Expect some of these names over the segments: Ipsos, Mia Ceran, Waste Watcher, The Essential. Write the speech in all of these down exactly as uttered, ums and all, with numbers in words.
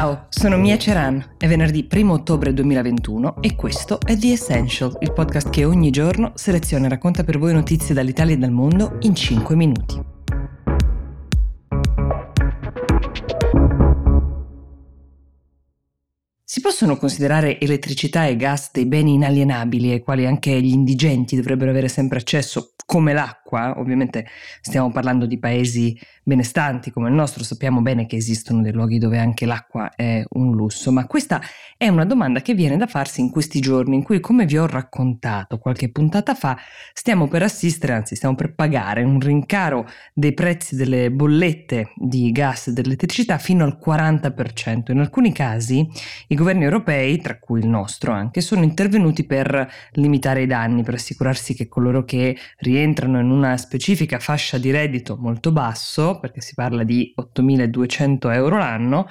Ciao, sono Mia Ceran, è venerdì primo ottobre duemilaventuno e questo è The Essential, il podcast che ogni giorno seleziona e racconta per voi notizie dall'Italia e dal mondo in cinque minuti. Si possono considerare elettricità e gas dei beni inalienabili ai quali anche gli indigenti dovrebbero avere sempre accesso? Come l'acqua, ovviamente stiamo parlando di paesi benestanti come il nostro, sappiamo bene che esistono dei luoghi dove anche l'acqua è un lusso, ma questa è una domanda che viene da farsi in questi giorni in cui, come vi ho raccontato qualche puntata fa, stiamo per assistere, anzi stiamo per pagare un rincaro dei prezzi delle bollette di gas e dell'elettricità fino al quaranta per cento. In alcuni casi i governi europei, tra cui il nostro anche, sono intervenuti per limitare i danni, per assicurarsi che coloro che riescono entrano in una specifica fascia di reddito molto basso, perché si parla di ottomiladuecento euro l'anno,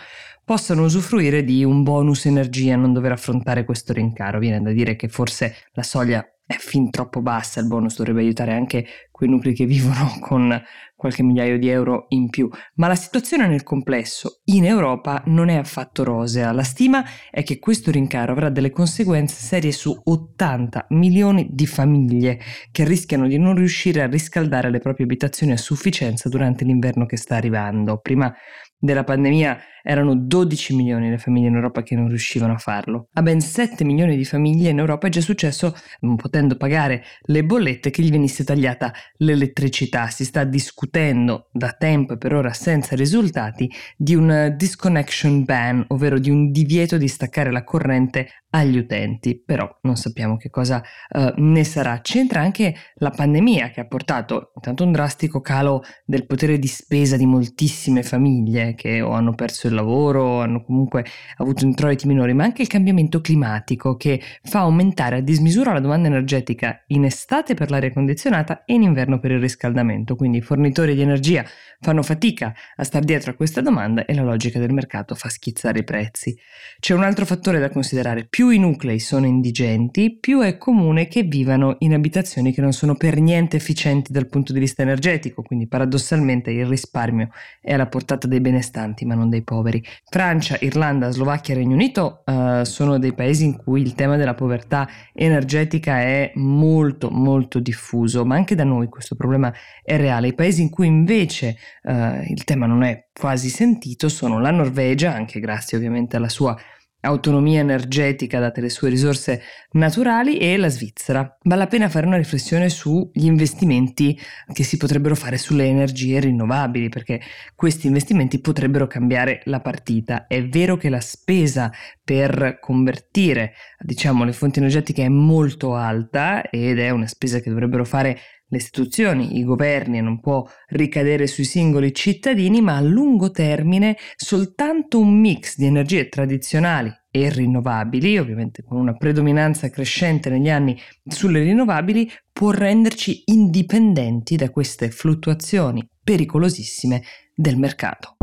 possano usufruire di un bonus energia e non dover affrontare questo rincaro. Viene da dire che forse la soglia è fin troppo bassa, il bonus dovrebbe aiutare anche quei nuclei che vivono con qualche migliaio di euro in più. Ma la situazione nel complesso in Europa non è affatto rosea. La stima è che questo rincaro avrà delle conseguenze serie su ottanta milioni di famiglie che rischiano di non riuscire a riscaldare le proprie abitazioni a sufficienza durante l'inverno che sta arrivando. Prima della pandemia erano dodici milioni le famiglie in Europa che non riuscivano a farlo. A ben sette milioni di famiglie in Europa è già successo, non potendo pagare le bollette, che gli venisse tagliata l'elettricità. Si sta discutendo da tempo e per ora senza risultati di un disconnection ban, ovvero di un divieto di staccare la corrente agli utenti, però non sappiamo che cosa eh, ne sarà. C'entra anche la pandemia, che ha portato intanto un drastico calo del potere di spesa di moltissime famiglie che o hanno perso il lavoro o hanno comunque avuto introiti minori, ma anche il cambiamento climatico, che fa aumentare a dismisura la domanda energetica in estate per l'aria condizionata e in inverno per il riscaldamento. Quindi i fornitori di energia fanno fatica a star dietro a questa domanda e la logica del mercato fa schizzare i prezzi. C'è un altro fattore da considerare: più i nuclei sono indigenti, più è comune che vivano in abitazioni che non sono per niente efficienti dal punto di vista energetico, quindi paradossalmente il risparmio è alla portata dei benestanti ma non dei poveri. Francia, Irlanda, Slovacchia e Regno Unito eh, sono dei paesi in cui il tema della povertà energetica è molto molto diffuso, ma anche da noi questo problema è reale. I paesi in cui invece eh, il tema non è quasi sentito sono la Norvegia, anche grazie ovviamente alla sua autonomia energetica date le sue risorse naturali, e la Svizzera. Vale la pena fare una riflessione sugli investimenti che si potrebbero fare sulle energie rinnovabili, perché questi investimenti potrebbero cambiare la partita. È vero che la spesa per convertire, diciamo, le fonti energetiche è molto alta ed è una spesa che dovrebbero fare le istituzioni, i governi, e non può ricadere sui singoli cittadini, ma a lungo termine soltanto un mix di energie tradizionali e rinnovabili, ovviamente con una predominanza crescente negli anni sulle rinnovabili, può renderci indipendenti da queste fluttuazioni pericolosissime del mercato.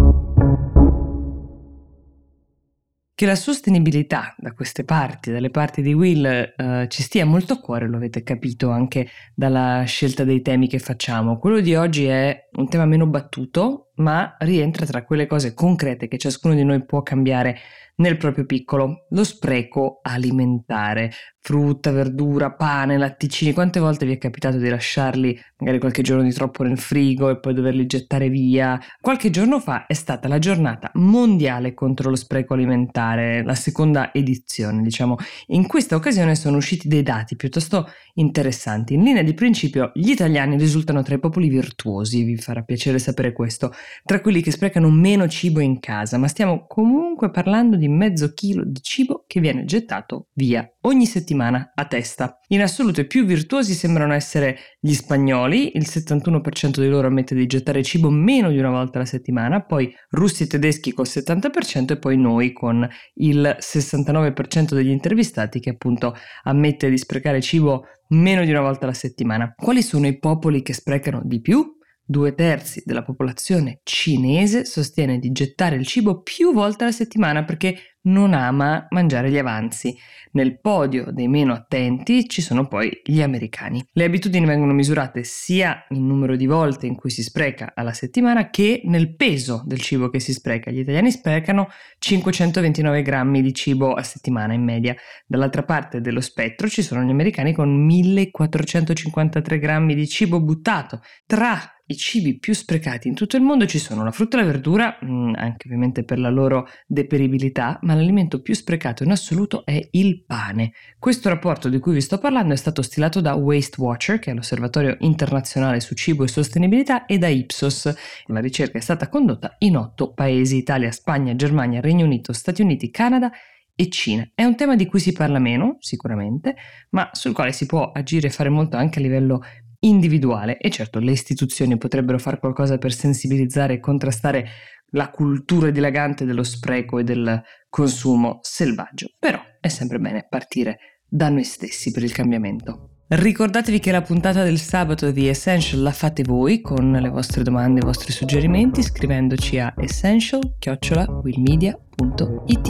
Che la sostenibilità da queste parti, dalle parti di Will, eh, ci stia molto a cuore, lo avete capito anche dalla scelta dei temi che facciamo. Quello di oggi è un tema meno battuto, ma rientra tra quelle cose concrete che ciascuno di noi può cambiare nel proprio piccolo. Lo spreco alimentare: frutta, verdura, pane, latticini. Quante volte vi è capitato di lasciarli magari qualche giorno di troppo nel frigo e poi doverli gettare via? Qualche giorno fa è stata la giornata mondiale contro lo spreco alimentare, la seconda edizione, diciamo. In questa occasione sono usciti dei dati piuttosto interessanti. In linea di principio gli italiani risultano tra i popoli virtuosi, vi farà piacere sapere questo, tra quelli che sprecano meno cibo in casa, ma stiamo comunque parlando di mezzo chilo di cibo che viene gettato via ogni settimana a testa. In assoluto i più virtuosi sembrano essere gli spagnoli, il settantuno per cento di loro ammette di gettare cibo meno di una volta alla settimana, poi russi e tedeschi col settanta per cento e poi noi con il sessantanove per cento degli intervistati che appunto ammette di sprecare cibo meno di una volta alla settimana. Quali sono i popoli che sprecano di più? Due terzi della popolazione cinese sostiene di gettare il cibo più volte alla settimana perché non ama mangiare gli avanzi. Nel podio dei meno attenti ci sono poi gli americani. Le abitudini vengono misurate sia nel numero di volte in cui si spreca alla settimana che nel peso del cibo che si spreca. Gli italiani sprecano cinquecentoventinove grammi di cibo a settimana in media. Dall'altra parte dello spettro ci sono gli americani con millequattrocentocinquantatré grammi di cibo buttato. Tra i cibi più sprecati in tutto il mondo ci sono la frutta e la verdura, anche ovviamente per la loro deperibilità, ma l'alimento più sprecato in assoluto è il pane. Questo rapporto di cui vi sto parlando è stato stilato da Waste Watcher, che è l'osservatorio internazionale su cibo e sostenibilità, e da Ipsos. La ricerca è stata condotta in otto paesi: Italia, Spagna, Germania, Regno Unito, Stati Uniti, Canada e Cina. È un tema di cui si parla meno, sicuramente, ma sul quale si può agire e fare molto anche a livello individuale, e certo le istituzioni potrebbero fare qualcosa per sensibilizzare e contrastare la cultura dilagante dello spreco e del consumo selvaggio, però è sempre bene partire da noi stessi per il cambiamento. Ricordatevi che la puntata del sabato di Essential la fate voi con le vostre domande e i vostri suggerimenti scrivendoci a essential chiocciola willmedia punto it.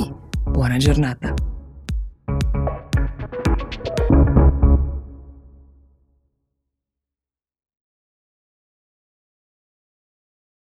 Buona giornata!